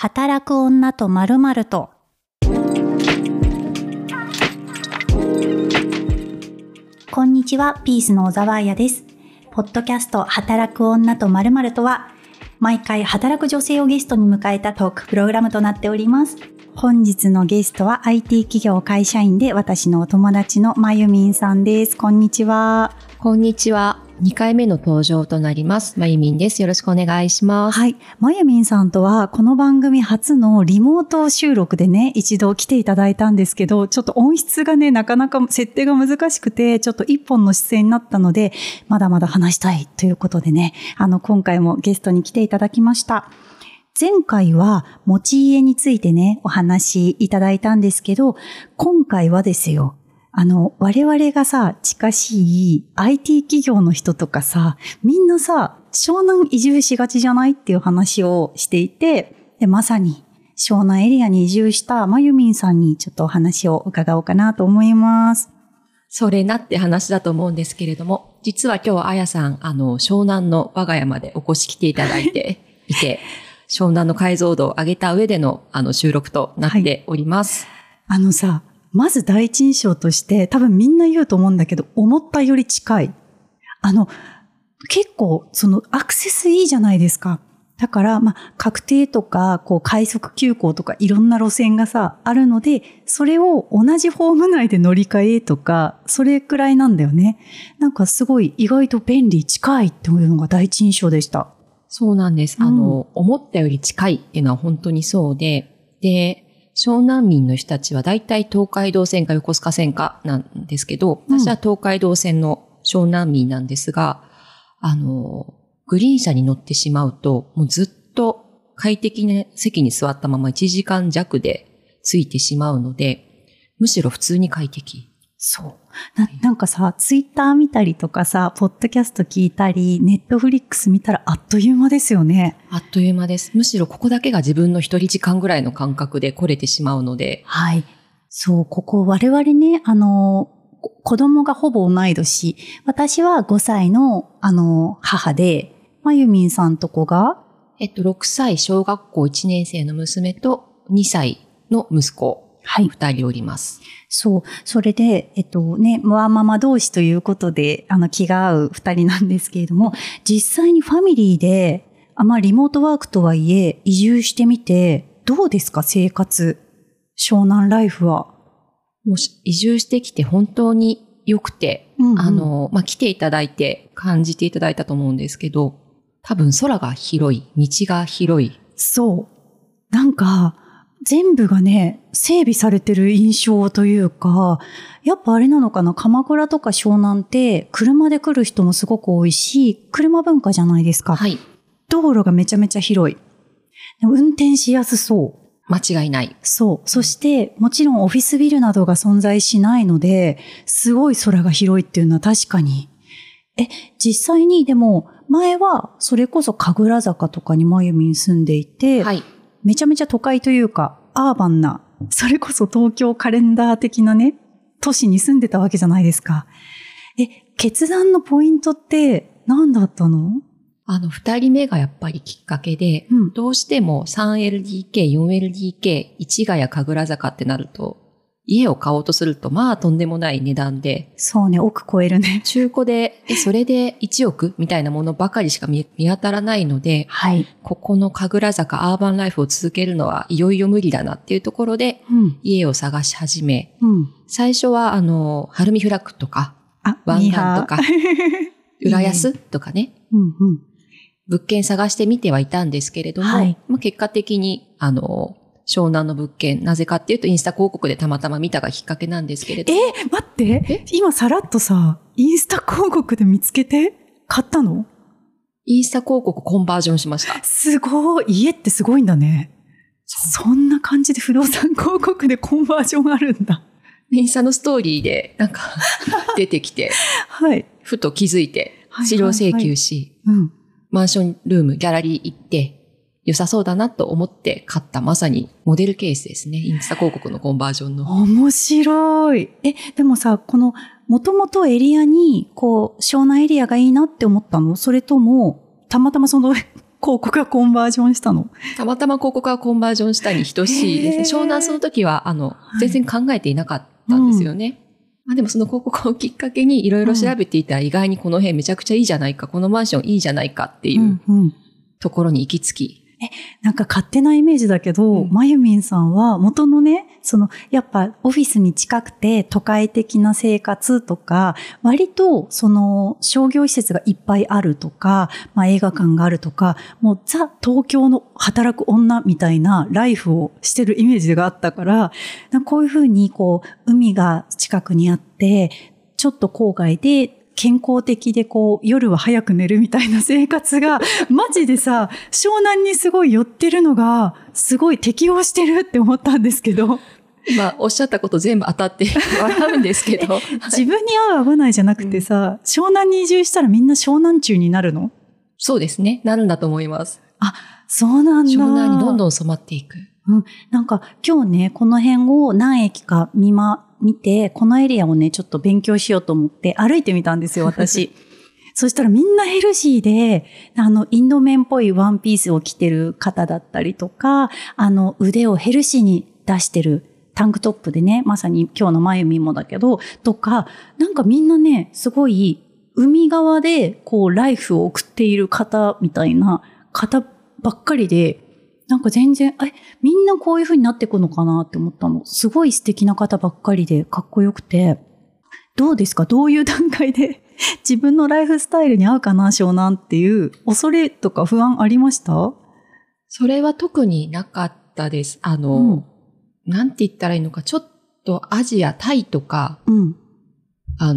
働く女と〇〇と。こんにちは、ピースの小沢彩です。ポッドキャスト働く女と〇〇とは、毎回働く女性をゲストに迎えたトークプログラムとなっております。本日のゲストは IT 企業会社員で私のお友達のまゆみんさんです。こんにちは。こんにちは。2回目の登場となります。まゆみんです。よろしくお願いします。はい。まゆみんさんとは、この番組初のリモート収録でね、一度来ていただいたんですけど、ちょっと音質がね、なかなか設定が難しくて、ちょっと一本の出演になったので、まだまだ話したいということでね、今回もゲストに来ていただきました。前回は持ち家についてね、お話いただいたんですけど、今回はですよ、我々がさ、近しい IT 企業の人とかさ、みんなさ、湘南移住しがちじゃないっていう話をしていて、で、まさに湘南エリアに移住したまゆみんさんにちょっとお話を伺おうかなと思います。それなって話だと思うんですけれども、実は今日はあやさん、湘南の我が家までお越し来ていただいていて、湘南の解像度を上げた上での収録となっております。はい、さ、まず第一印象として、多分みんな言うと思うんだけど、思ったより近い。結構、アクセスいいじゃないですか。だから、まあ、確定とか、快速急行とか、いろんな路線がさ、あるので、それを同じホーム内で乗り換えとか、それくらいなんだよね。なんかすごい、意外と便利、近いっていうのが第一印象でした。そうなんです。思ったより近いっていうのは本当にそうで、湘南民の人たちは大体東海道線か横須賀線かなんですけど、私は東海道線の湘南民なんですが、グリーン車に乗ってしまうと、もうずっと快適な席に座ったまま1時間弱で着いてしまうので、むしろ普通に快適。そう。なんかさ、ツイッター見たりとかさ、ポッドキャスト聞いたり、ネットフリックス見たらあっという間ですよね。あっという間です。むしろここだけが自分の一人時間ぐらいの感覚で来れてしまうので。はい。そう、ここ我々ね、子供がほぼ同い年。私は5歳の、母で、まゆみんさんとこが6歳、小学校1年生の娘と2歳の息子。はい。二人おります。そう。それで、ワーママ同士ということで、気が合う二人なんですけれども、実際にファミリーで、リモートワークとはいえ、移住してみて、どうですか、生活。湘南ライフは。もう、移住してきて本当に良くて、来ていただいて、感じていただいたと思うんですけど、多分空が広い、道が広い。そう。なんか、全部がね、整備されてる印象というか、やっぱあれなのかな、鎌倉とか湘南って、車で来る人もすごく多いし、車文化じゃないですか。はい。道路がめちゃめちゃ広い。でも運転しやすそう。間違いない。そう。そして、もちろんオフィスビルなどが存在しないので、すごい空が広いっていうのは確かに。実際にでも、前は、それこそ神楽坂とかにまゆみん住んでいて、はい。めちゃめちゃ都会というか、アーバンな、それこそ東京カレンダー的なね、都市に住んでたわけじゃないですか。決断のポイントって何だったの？二人目がやっぱりきっかけで、どうしても 3LDK、4LDK、市ヶ谷神楽坂ってなると、家を買おうとすると、まあとんでもない値段で。そうね、億超えるね。中古で、それで1億みたいなものばかりしか 見当たらないので、はい。ここの神楽坂アーバンライフを続けるのはいよいよ無理だなっていうところで、家を探し始め、最初は晴海フラッグとか、湾岸とか、浦安とかね、物件探してみてはいたんですけれども、はい、まあ結果的に、湘南の物件、なぜかっていうとインスタ広告でたまたま見たがきっかけなんですけれども。待って、今さらっとさ、インスタ広告で見つけて買ったの？インスタ広告コンバージョンしました。すごい。家ってすごいんだね。そんな感じで不動産広告でコンバージョンあるんだ。インスタのストーリーでなんか出てきて、はい、ふと気づいて、資料請求し、マンションルーム、ギャラリー行って、良さそうだなと思って買った、まさにモデルケースですね。インスタ広告のコンバージョンの。面白い。でもさ、この、もともとエリアに、湘南エリアがいいなって思ったの？それとも、たまたまその、広告がコンバージョンしたの。たまたま広告がコンバージョンしたに等しいですね。湘南その時は、全然考えていなかったんですよね。はい、まあ、でもその広告をきっかけにいろいろ調べていたら、意外にこの辺めちゃくちゃいいじゃないか、このマンションいいじゃないかっていうところに行き着き。なんか勝手なイメージだけど、まゆみんさんは元のね、そのやっぱオフィスに近くて都会的な生活とか、割とその商業施設がいっぱいあるとか、まあ映画館があるとか、もうザ東京の働く女みたいなライフをしてるイメージがあったから、なんかこういうふうにこう海が近くにあって、ちょっと郊外で健康的でこう夜は早く寝るみたいな生活がマジでさ湘南にすごい寄ってるのがすごい適応してるって思ったんですけど、今おっしゃったこと全部当たって笑うんですけど自分に合う合わないじゃなくてさ、湘南に移住したらみんな湘南中になるの？そうですね、なるんだと思います。あ、そうなんだ。湘南にどんどん染まっていく。なんか今日ね、この辺を何駅か見て、このエリアをね、ちょっと勉強しようと思って歩いてみたんですよ、私。そしたらみんなヘルシーで、インド面っぽいワンピースを着てる方だったりとか、腕をヘルシーに出してるタンクトップでね、まさに今日のまゆみもだけど、とか、なんかみんなね、すごい海側でこうライフを送っている方みたいな方ばっかりで、なんか全然、みんなこういう風になってくのかなって思ったの。すごい素敵な方ばっかりでかっこよくて。どうですか？どういう段階で自分のライフスタイルに合うかな、湘南っていう恐れとか不安ありました？それは特になかったです。なんて言ったらいいのか、ちょっとアジア、タイとか、香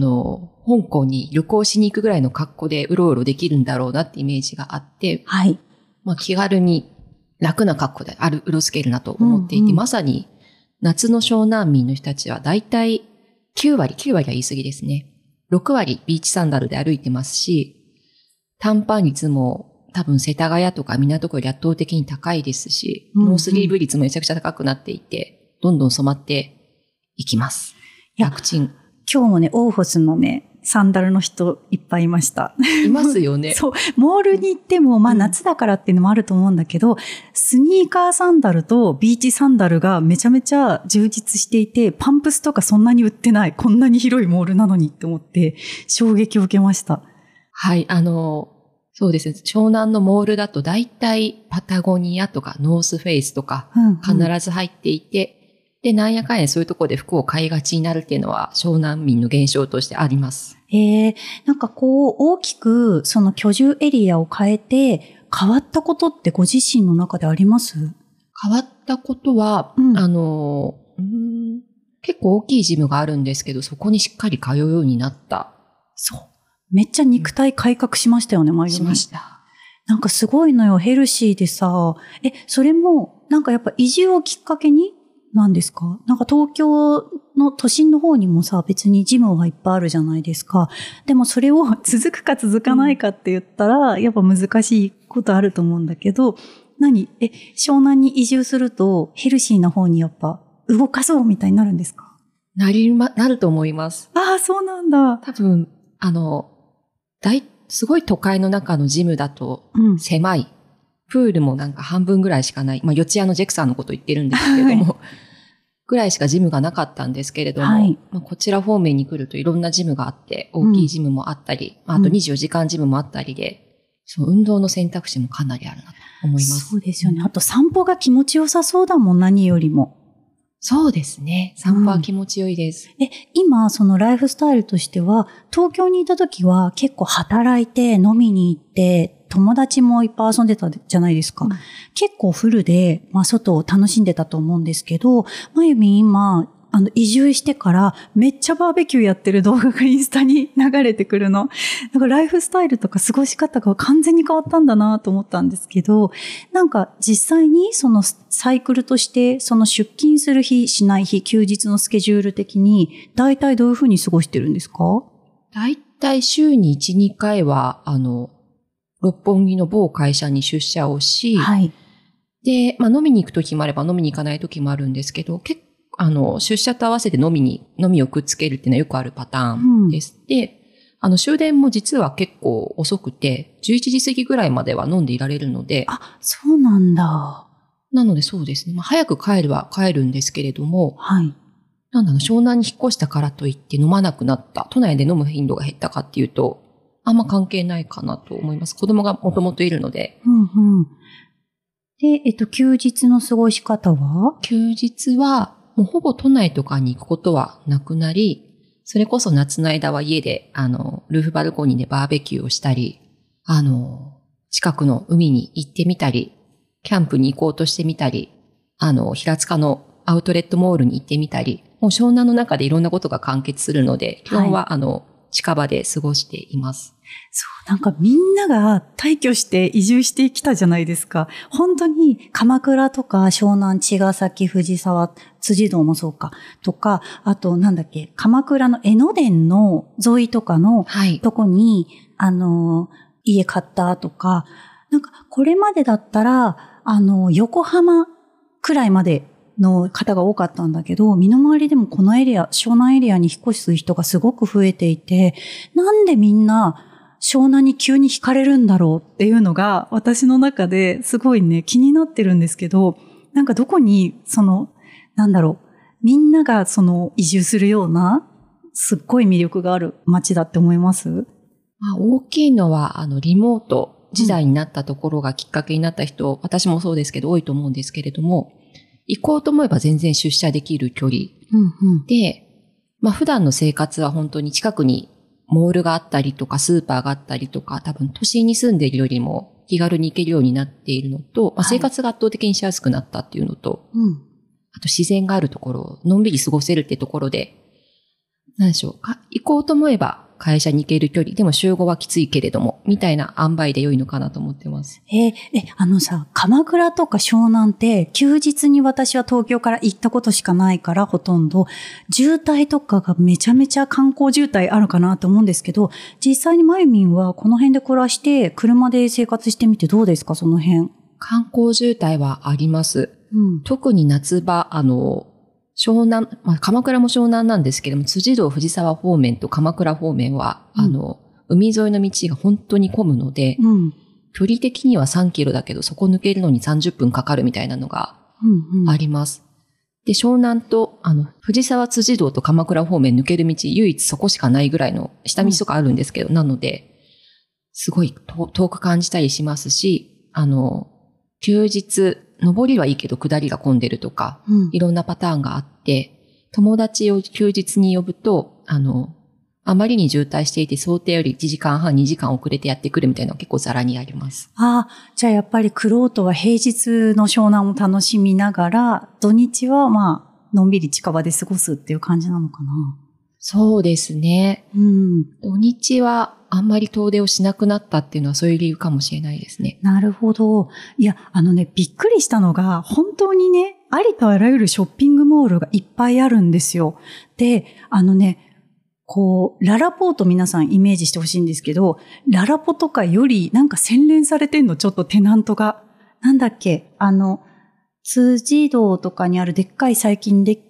港に旅行しに行くぐらいの格好でうろうろできるんだろうなってイメージがあって、はい。まあ気軽に楽な格好でうろつけるなと思っていて、まさに夏の湘南民の人たちはだいたい9割は言い過ぎですね。6割ビーチサンダルで歩いてますし、短パン率も多分世田谷とか港区より圧倒的に高いですし、ノースリーブ率もめちゃくちゃ高くなっていて、どんどん染まっていきます。楽ちん。今日もね、オーフォスのね、サンダルの人いっぱいいました。いますよね。そう。モールに行っても、まあ夏だからっていうのもあると思うんだけど、スニーカーサンダルとビーチサンダルがめちゃめちゃ充実していて、パンプスとかそんなに売ってない。こんなに広いモールなのにって思って、衝撃を受けました。はい、そうですね。湘南のモールだと大体パタゴニアとかノースフェイスとか必ず入っていて、で、なんやかんやそういうところで服を買いがちになるっていうのは湘南民の現象としてあります。なんかこう大きくその居住エリアを変えて変わったことってご自身の中であります？変わったことは、結構大きいジムがあるんですけど、そこにしっかり通うようになった。そう。めっちゃ肉体改革しましたよね、前に。しました。なんかすごいのよ、ヘルシーでさ。それもなんかやっぱ移住をきっかけに何ですか？なんか東京の都心の方にもさ、別にジムはいっぱいあるじゃないですか。でもそれを続くか続かないかって言ったら、やっぱ難しいことあると思うんだけど、湘南に移住するとヘルシーな方にやっぱ動かそうみたいになるんですか？なると思います。ああ、そうなんだ。多分、すごい都会の中のジムだと、狭い。プールもなんか半分ぐらいしかない。まあ、四谷のジェクサーのこと言ってるんですけれども、ぐらいしかジムがなかったんですけれども、まあ、こちら方面に来るといろんなジムがあって、大きいジムもあったり、あと24時間ジムもあったりで、その運動の選択肢もかなりあるなと思います。そうですよね。あと散歩が気持ちよさそうだもん、何よりも。そうですね。散歩は気持ちよいです。今、そのライフスタイルとしては、東京にいた時は結構働いて、飲みに行って、友達もいっぱい遊んでたじゃないですか。結構フルで、まあ、外を楽しんでたと思うんですけど、まゆみ今、移住してから、めっちゃバーベキューやってる動画がインスタに流れてくるの。だからライフスタイルとか過ごし方が完全に変わったんだなと思ったんですけど、なんか実際にそのサイクルとして、その出勤する日、しない日、休日のスケジュール的に、大体どういうふうに過ごしてるんですか？大体週に1、2回は、六本木の某会社に出社をし、で、まあ飲みに行くときもあれば飲みに行かないときもあるんですけど、出社と合わせて飲みをくっつけるっていうのはよくあるパターンです。で、終電も実は結構遅くて、11時過ぎぐらいまでは飲んでいられるので。あ、そうなんだ。なのでそうですね。まあ、早く帰るは帰るんですけれども、はい。なんだろう、湘南に引っ越したからといって飲まなくなった、都内で飲む頻度が減ったかっていうと、あんま関係ないかなと思います。子供がもともといるので。うんうん。で、休日の過ごし方は？休日は、もうほぼ都内とかに行くことはなくなり、それこそ夏の間は家で、ルーフバルコニーでバーベキューをしたり、近くの海に行ってみたり、キャンプに行こうとしてみたり、平塚のアウトレットモールに行ってみたり、もう湘南の中でいろんなことが完結するので、基本は、はい、近場で過ごしています。そう、なんかみんなが退去して移住してきたじゃないですか。本当に鎌倉とか湘南、茅ヶ崎、藤沢、辻堂もそうか、とか、あとなんだっけ、鎌倉の江ノ電の沿いとかのとこに、はい、家買ったとか、なんかこれまでだったら、横浜くらいまで、の方が多かったんだけど、身の回りでもこのエリア、湘南エリアに引っ越しする人がすごく増えていて、なんでみんな湘南に急に惹かれるんだろうっていうのが、私の中ですごいね、気になってるんですけど、なんかどこに、みんなが移住するような、すっごい魅力がある街だって思います？まあ、大きいのは、リモート時代になったところがきっかけになった人、私もそうですけど、多いと思うんですけれども、行こうと思えば全然出社できる距離、うんうん、で、まあ普段の生活は本当に近くにモールがあったりとかスーパーがあったりとか、多分都心に住んでいるよりも気軽に行けるようになっているのと、はい、まあ生活が圧倒的にしやすくなったっていうのと、うん、あと自然があるところ、のんびり過ごせるってところで、何でしょうか、行こうと思えば会社に行ける距離、でも集合はきついけれども、みたいな塩梅で良いのかなと思ってます。鎌倉とか湘南って、休日に私は東京から行ったことしかないから、ほとんど、渋滞とかがめちゃめちゃ観光渋滞あるかなと思うんですけど、実際にまゆみんはこの辺で暮らして、車で生活してみてどうですか、その辺。観光渋滞はあります。うん、特に夏場、湘南、まあ、鎌倉も湘南なんですけども、辻堂、藤沢方面と鎌倉方面は、うん、海沿いの道が本当に混むので、うん、距離的には3キロだけど、そこ抜けるのに30分かかるみたいなのがあります。うんうん、で、湘南と、藤沢、辻堂と鎌倉方面抜ける道、唯一そこしかないぐらいの、下道とかあるんですけど、うん、なので、すごい遠く感じたりしますし、休日、上りはいいけど下りが混んでるとか、うん、いろんなパターンがあって、友達を休日に呼ぶと、あまりに渋滞していて想定より1時間半、2時間遅れてやってくるみたいなのが結構ザラにあります。ああ、じゃあやっぱり玄人は平日の湘南を楽しみながら、土日はまあ、のんびり近場で過ごすっていう感じなのかな。そうですね。うん。土日は、あんまり遠出をしなくなったっていうのはそういう理由かもしれないですね。なるほど。いや、びっくりしたのが、本当にね、ありとあらゆるショッピングモールがいっぱいあるんですよ。で、ララポート皆さんイメージしてほしいんですけど、ララポとかよりなんか洗練されてんの、ちょっとテナントが。なんだっけ、辻堂とかにあるでっかい最近じ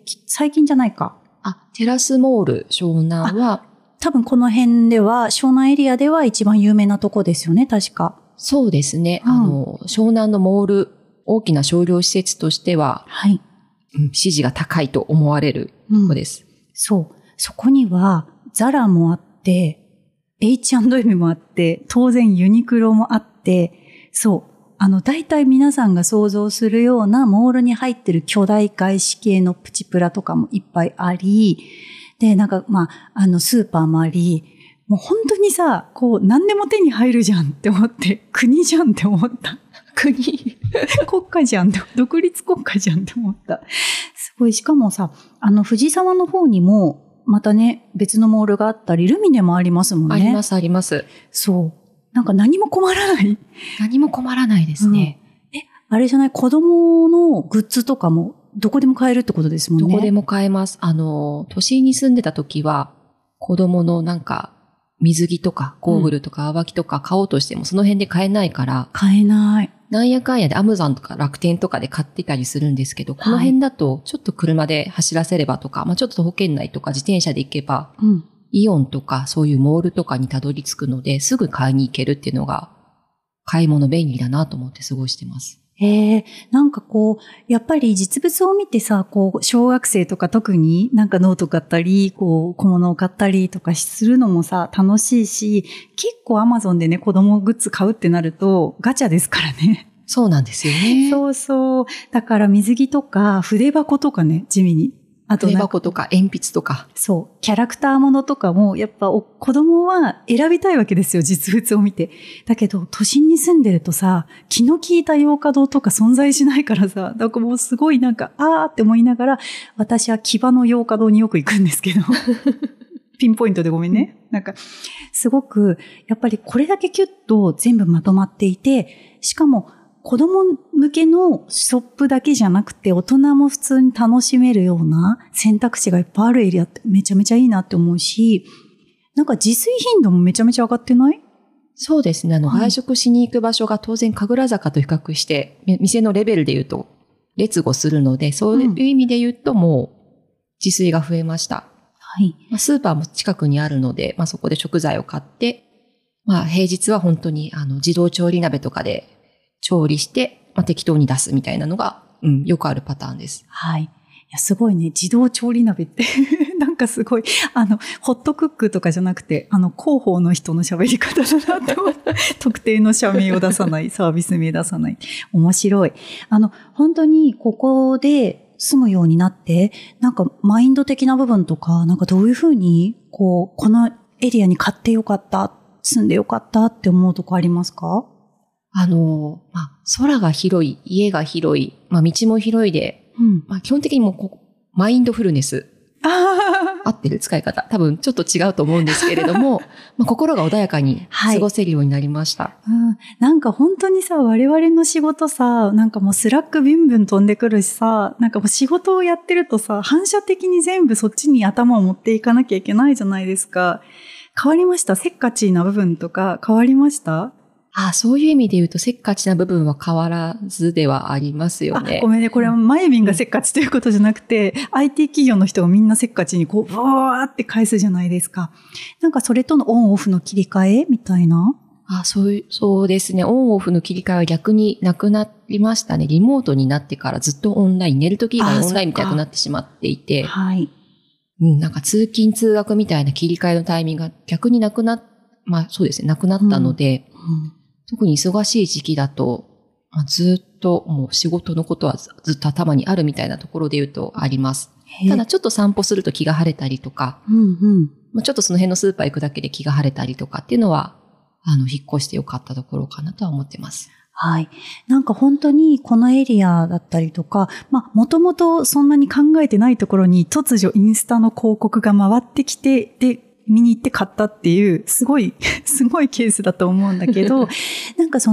ゃないか。あ、テラスモール湘南は、多分この辺では、湘南エリアでは一番有名なとこですよね、確か。そうですね。うん、湘南のモール、大きな商業施設としては、はい。支持が高いと思われるとこです。うん、そう。そこには、ザラもあって、H&M もあって、当然ユニクロもあって、そう。大体皆さんが想像するようなモールに入ってる巨大外資系のプチプラとかもいっぱいあり、で、なんか、まあ、スーパーもあり、もう本当にさ、何でも手に入るじゃんって思って、国じゃんって思った。国家じゃんって、独立国家じゃんって思った。すごい、しかもさ、藤沢の方にも、またね、別のモールがあったり、ルミネもありますもんね。あります、あります。そう。なんか何も困らない。何も困らないですね。うん、あれじゃない、子供のグッズとかも、どこでも買えるってことですもんね。どこでも買えます。都心に住んでた時は、子供のなんか、水着とか、ゴーグルとか、上着とか買おうとしても、その辺で買えないから。買えない。なんやかんやで、アマゾンとか楽天とかで買ってたりするんですけど、この辺だと、ちょっと車で走らせればとか、まあちょっと徒歩圏内とか自転車で行けば、イオンとかそういうモールとかにたどり着くので、すぐ買いに行けるっていうのが買い物便利だなと思って過ごしてます。なんかこう、やっぱり実物を見てさ、こう、小学生とか特になんかノート買ったり、こう、小物を買ったりとかするのもさ、楽しいし、結構アマゾンでね、子供グッズ買うってなると、ガチャですからね。そうなんですよね。そうそう。だから水着とか、筆箱とかね、地味に。あと、筆箱とか鉛筆とか。そう。キャラクターものとかも、やっぱ子供は選びたいわけですよ、実物を見て。だけど、都心に住んでるとさ、気の利いた洋華堂とか存在しないからさ、だからもうすごいなんか、あーって思いながら、私は木場の洋華堂によく行くんですけど。ピンポイントでごめんね。なんか、すごく、やっぱりこれだけキュッと全部まとまっていて、しかも、子供向けのショップだけじゃなくて大人も普通に楽しめるような選択肢がいっぱいあるエリアってめちゃめちゃいいなって思うし、なんか自炊頻度もめちゃめちゃ上がってない？そうですね。外食しに行く場所が当然神楽坂と比較して店のレベルで言うと劣後するので、そういう意味で言うともう自炊が増えました。はい。スーパーも近くにあるので、そこで食材を買って、平日は本当に自動調理鍋とかで調理して、適当に出すみたいなのが、よくあるパターンです。はい。いや、すごいね。自動調理鍋って、なんかすごい、ホットクックとかじゃなくて、広報の人の喋り方だなって思った。特定の社名を出さない、サービス名出さない。面白い。本当にここで住むようになって、なんかマインド的な部分とか、なんかどういうふうに、こう、このエリアに買ってよかった、住んでよかったって思うとこありますか？空が広い、家が広い、道も広いで、基本的にもうマインドフルネス。合ってる使い方。多分ちょっと違うと思うんですけれども、心が穏やかに過ごせるようになりました、なんか本当にさ、我々の仕事さ、なんかもうスラックビュンビュン飛んでくるしさ、なんかもう仕事をやってるとさ、反射的に全部そっちに頭を持っていかなきゃいけないじゃないですか。変わりました？せっかちな部分とか変わりました？そういう意味で言うと、せっかちな部分は変わらずではありますよね。ごめんね。これはマイビンがせっかちということじゃなくて、IT 企業の人がみんなせっかちにこう、わーって返すじゃないですか。なんかそれとのオンオフの切り替えみたいな。そうですね。オンオフの切り替えは逆になくなりましたね。リモートになってからずっとオンライン、寝るとき以外オンラインみたいになってしまっていて。はい。なんか通勤通学みたいな切り替えのタイミングが逆になくなっ、そうですね。なくなったので。特に忙しい時期だと、ずっともう仕事のことはずっと頭にあるみたいなところで言うとあります。ただちょっと散歩すると気が晴れたりとか、ちょっとその辺のスーパー行くだけで気が晴れたりとかっていうのは、引っ越してよかったところかなとは思ってます。はい。なんか本当にこのエリアだったりとか、もともとそんなに考えてないところに突如インスタの広告が回ってきて、で、見に行って買ったっていう、すごいケースだと思うんだけど、なんかと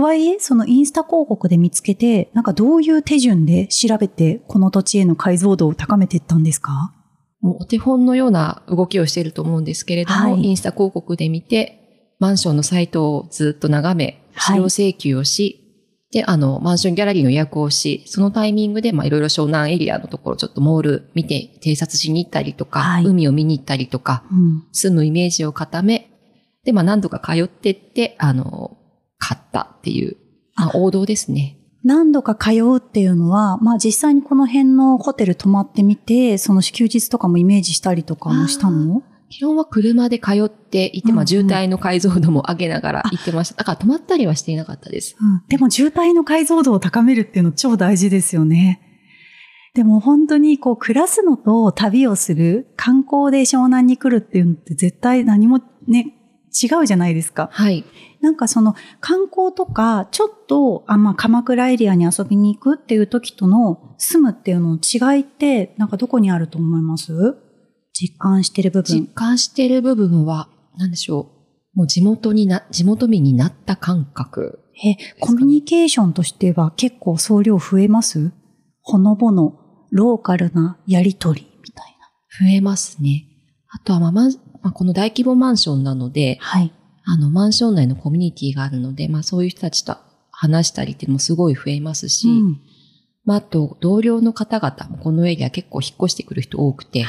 はいえ、そのインスタ広告で見つけて、なんかどういう手順で調べて、この土地への解像度を高めていったんですか？もうお手本のような動きをしていると思うんですけれども、インスタ広告で見て、マンションのサイトをずっと眺め、資料請求をし、で、マンションギャラリーの予約をし、そのタイミングで、いろいろ湘南エリアのところ、ちょっとモール見て偵察しに行ったりとか、海を見に行ったりとか、住むイメージを固め、で、何度か通ってって、買ったっていう、王道ですね。何度か通うっていうのは、実際にこの辺のホテル泊まってみて、その休日とかもイメージしたりとかもしたの？基本は車で通っていて、渋滞の解像度も上げながら行ってました。だから止まったりはしていなかったです。でも渋滞の解像度を高めるっていうの超大事ですよね。でも本当に暮らすのと旅をする、観光で湘南に来るっていうのって絶対何もね、違うじゃないですか。はい。なんか観光とか、ちょっと、鎌倉エリアに遊びに行くっていう時との住むっていうのの違いって、なんかどこにあると思います？実感してる部分は、何でしょう。もう地元民になった感覚、ね。コミュニケーションとしては結構総量増えます？ほのぼの、ローカルなやりとりみたいな。増えますね。あとはこの大規模マンションなので、マンション内のコミュニティがあるので、そういう人たちと話したりっていうのもすごい増えますし、あと、同僚の方々もこのエリア結構引っ越してくる人多くて、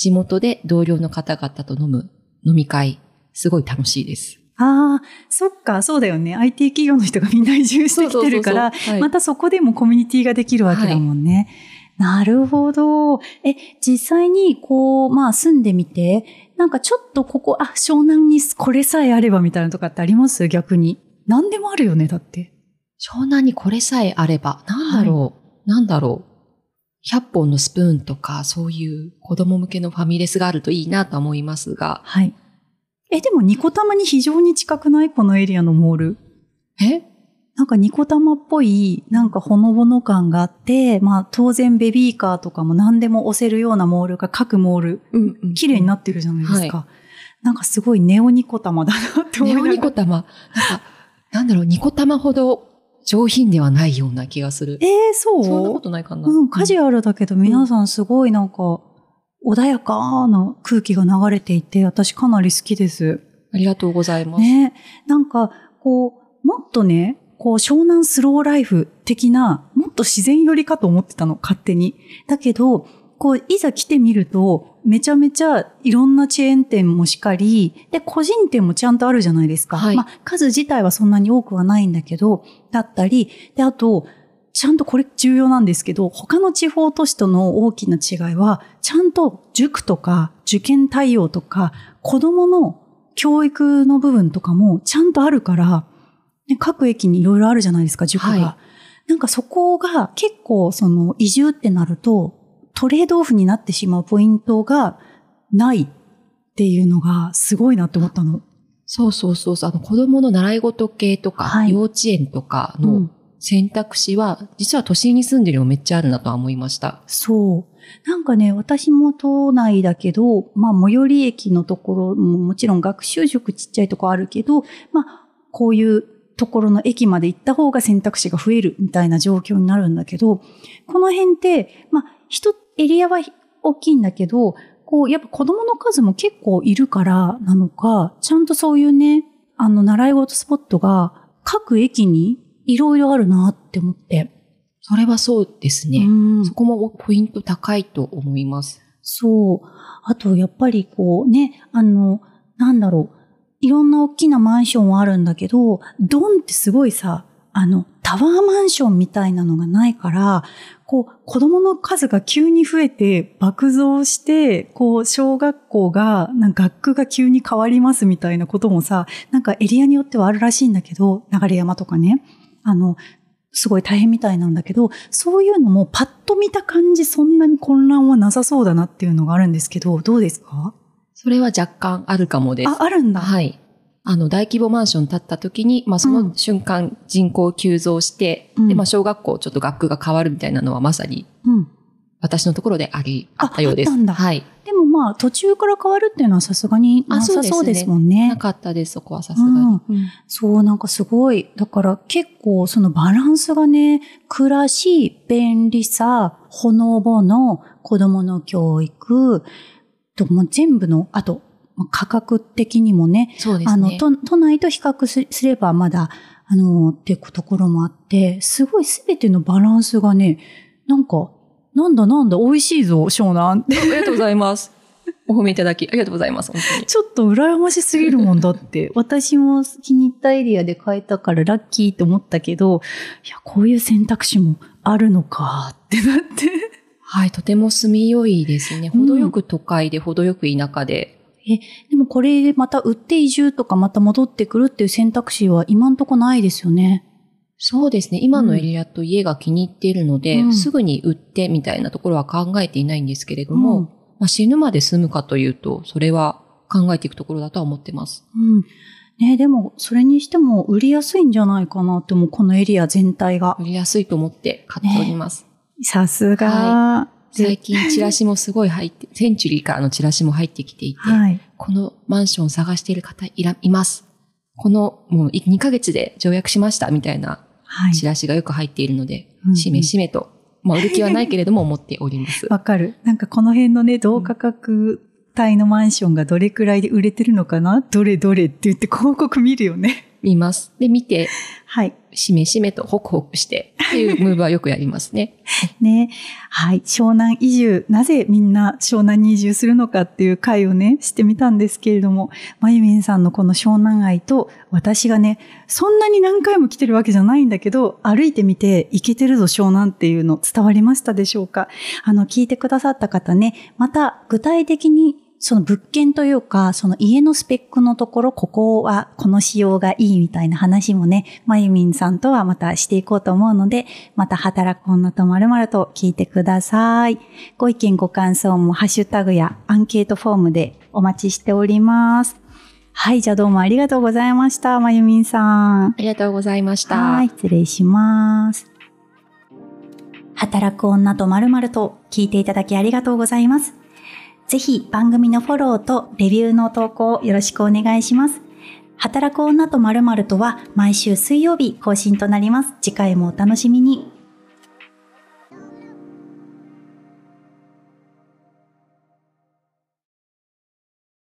地元で同僚の方々と飲む飲み会、すごい楽しいです。ああ、そっか、そうだよね。IT 企業の人がみんな移住してきてるから、またそこでもコミュニティができるわけだもんね。はい、なるほど。実際にこう、まあ住んでみて、なんかちょっとここ、あ、湘南にこれさえあればみたいなとかってあります？逆に。何でもあるよね、だって。湘南にこれさえあれば、なんだろう、はい、なんだろう。100本のスプーンとか、そういう子供向けのファミレスがあるといいなと思いますが。はい。でもニコタマに非常に近くない？このエリアのモール。なんかニコタマっぽい、なんかほのぼの感があって、まあ当然ベビーカーとかも何でも押せるようなモールが各モール、綺麗になってるじゃないですか。はい、なんかすごいネオニコタマだなって思いながら。ネオニコタマ。なんだろう、ニコタマほど、上品ではないような気がする。そう？そんなことないかな。うん、カジュアルだけど皆さんすごいなんか、穏やかな空気が流れていて、私かなり好きです。ありがとうございます。ね。なんか、こう、もっとね、こう、湘南スローライフ的な、もっと自然寄りかと思ってたの、勝手に。だけど、こう、いざ来てみると、めちゃめちゃいろんなチェーン店もしかり、で、個人店もちゃんとあるじゃないですか。はい、まあ、数自体はそんなに多くはないんだけど、だったり、で、あと、ちゃんとこれ重要なんですけど、他の地方都市との大きな違いは、ちゃんと塾とか受験対応とか、子供の教育の部分とかもちゃんとあるから、ね、各駅にいろいろあるじゃないですか、塾が。はい、なんかそこが結構その移住ってなると、トレードオフになってしまうポイントがないっていうのがすごいなって思ったの。そう。子供の習い事系とか、幼稚園とかの選択肢は、実は都心に住んでるのめっちゃあるなとは思いました。そう。なんかね、私も都内だけど、まあ、最寄り駅のところももちろん学習塾ちっちゃいとこあるけど、まあ、こういうところの駅まで行った方が選択肢が増えるみたいな状況になるんだけど、この辺って、まあ、エリアは大きいんだけど、こう、やっぱ子供の数も結構いるからなのか、ちゃんとそういうね、習い事スポットが各駅にいろいろあるなって思って。それはそうですね。そこもポイント高いと思います。そう。あと、やっぱりこうね、なんだろう。いろんな大きなマンションはあるんだけど、ドンってすごいさ、タワーマンションみたいなのがないから、こう、子供の数が急に増えて、爆増して、こう、小学校が、学区が急に変わりますみたいなこともさ、なんかエリアによってはあるらしいんだけど、流山とかね、すごい大変みたいなんだけど、そういうのもパッと見た感じ、そんなに混乱はなさそうだなっていうのがあるんですけど、どうですか？それは若干あるかもです。あるんだ。はい。大規模マンション建った時に、まあ、その瞬間人口急増して、で、まあ、小学校ちょっと学区が変わるみたいなのはまさに、私のところであったようです。あったんだ。はい。でもまあ、途中から変わるっていうのはさすがになさそうですもんね。なかったです、そこはさすがに。そう、なんかすごい。だから結構そのバランスがね、暮らし、便利さ、ほのぼの、子供の教育、もう全部の、あと、価格的にもね、都内と比較すればまだ、っていうところもあって、すごいすべてのバランスがね、なんか、なんだ、美味しいぞ、湘南。ありがとうございます。お褒めいただき、ありがとうございます。本当にちょっと羨ましすぎるもんだって、私も気に入ったエリアで買えたからラッキーと思ったけど、いや、こういう選択肢もあるのか、ってなって。はい、とても住みよいですね。程よく都会で、程よく田舎で。でもこれまた売って移住とかまた戻ってくるっていう選択肢は今んとこないですよね。そうですね。今のエリアと家が気に入っているので、すぐに売ってみたいなところは考えていないんですけれども、まあ、死ぬまで住むかというと、それは考えていくところだとは思ってます。ね、でも、それにしても売りやすいんじゃないかなって、もうこのエリア全体が。売りやすいと思って買っております。ね、さすが、最近チラシもすごい入って、センチュリーからのチラシも入ってきていて、このマンションを探している方います。この、もう2ヶ月で条約しましたみたいなチラシがよく入っているので、しめしめと、まあ売る気はないけれども思っております。わかる。なんかこの辺のね、同価格帯のマンションがどれくらいで売れてるのかな、どれって言って広告見るよね。見ます。で、見て、しめしめとホクホクしてっていうムーブはよくやりますね。ね。はい。湘南移住、なぜみんな湘南に移住するのかっていう回をね、してみたんですけれども、まゆみんさんのこの湘南愛と、私がね、そんなに何回も来てるわけじゃないんだけど、歩いてみて行けてるぞ湘南っていうの伝わりましたでしょうか。聞いてくださった方ね、また具体的にその物件というか、その家のスペックのところ、ここはこの仕様がいいみたいな話もね、まゆみんさんとはまたしていこうと思うので、また働く女とまるまると聞いてください。ご意見ご感想もハッシュタグやアンケートフォームでお待ちしております。はい、じゃあどうもありがとうございました。まゆみんさん。ありがとうございました。はい、失礼します。働く女とまるまると聞いていただきありがとうございます。ぜひ番組のフォローとレビューの投稿をよろしくお願いします。働く女とまるまるとは毎週水曜日更新となります。次回もお楽しみに。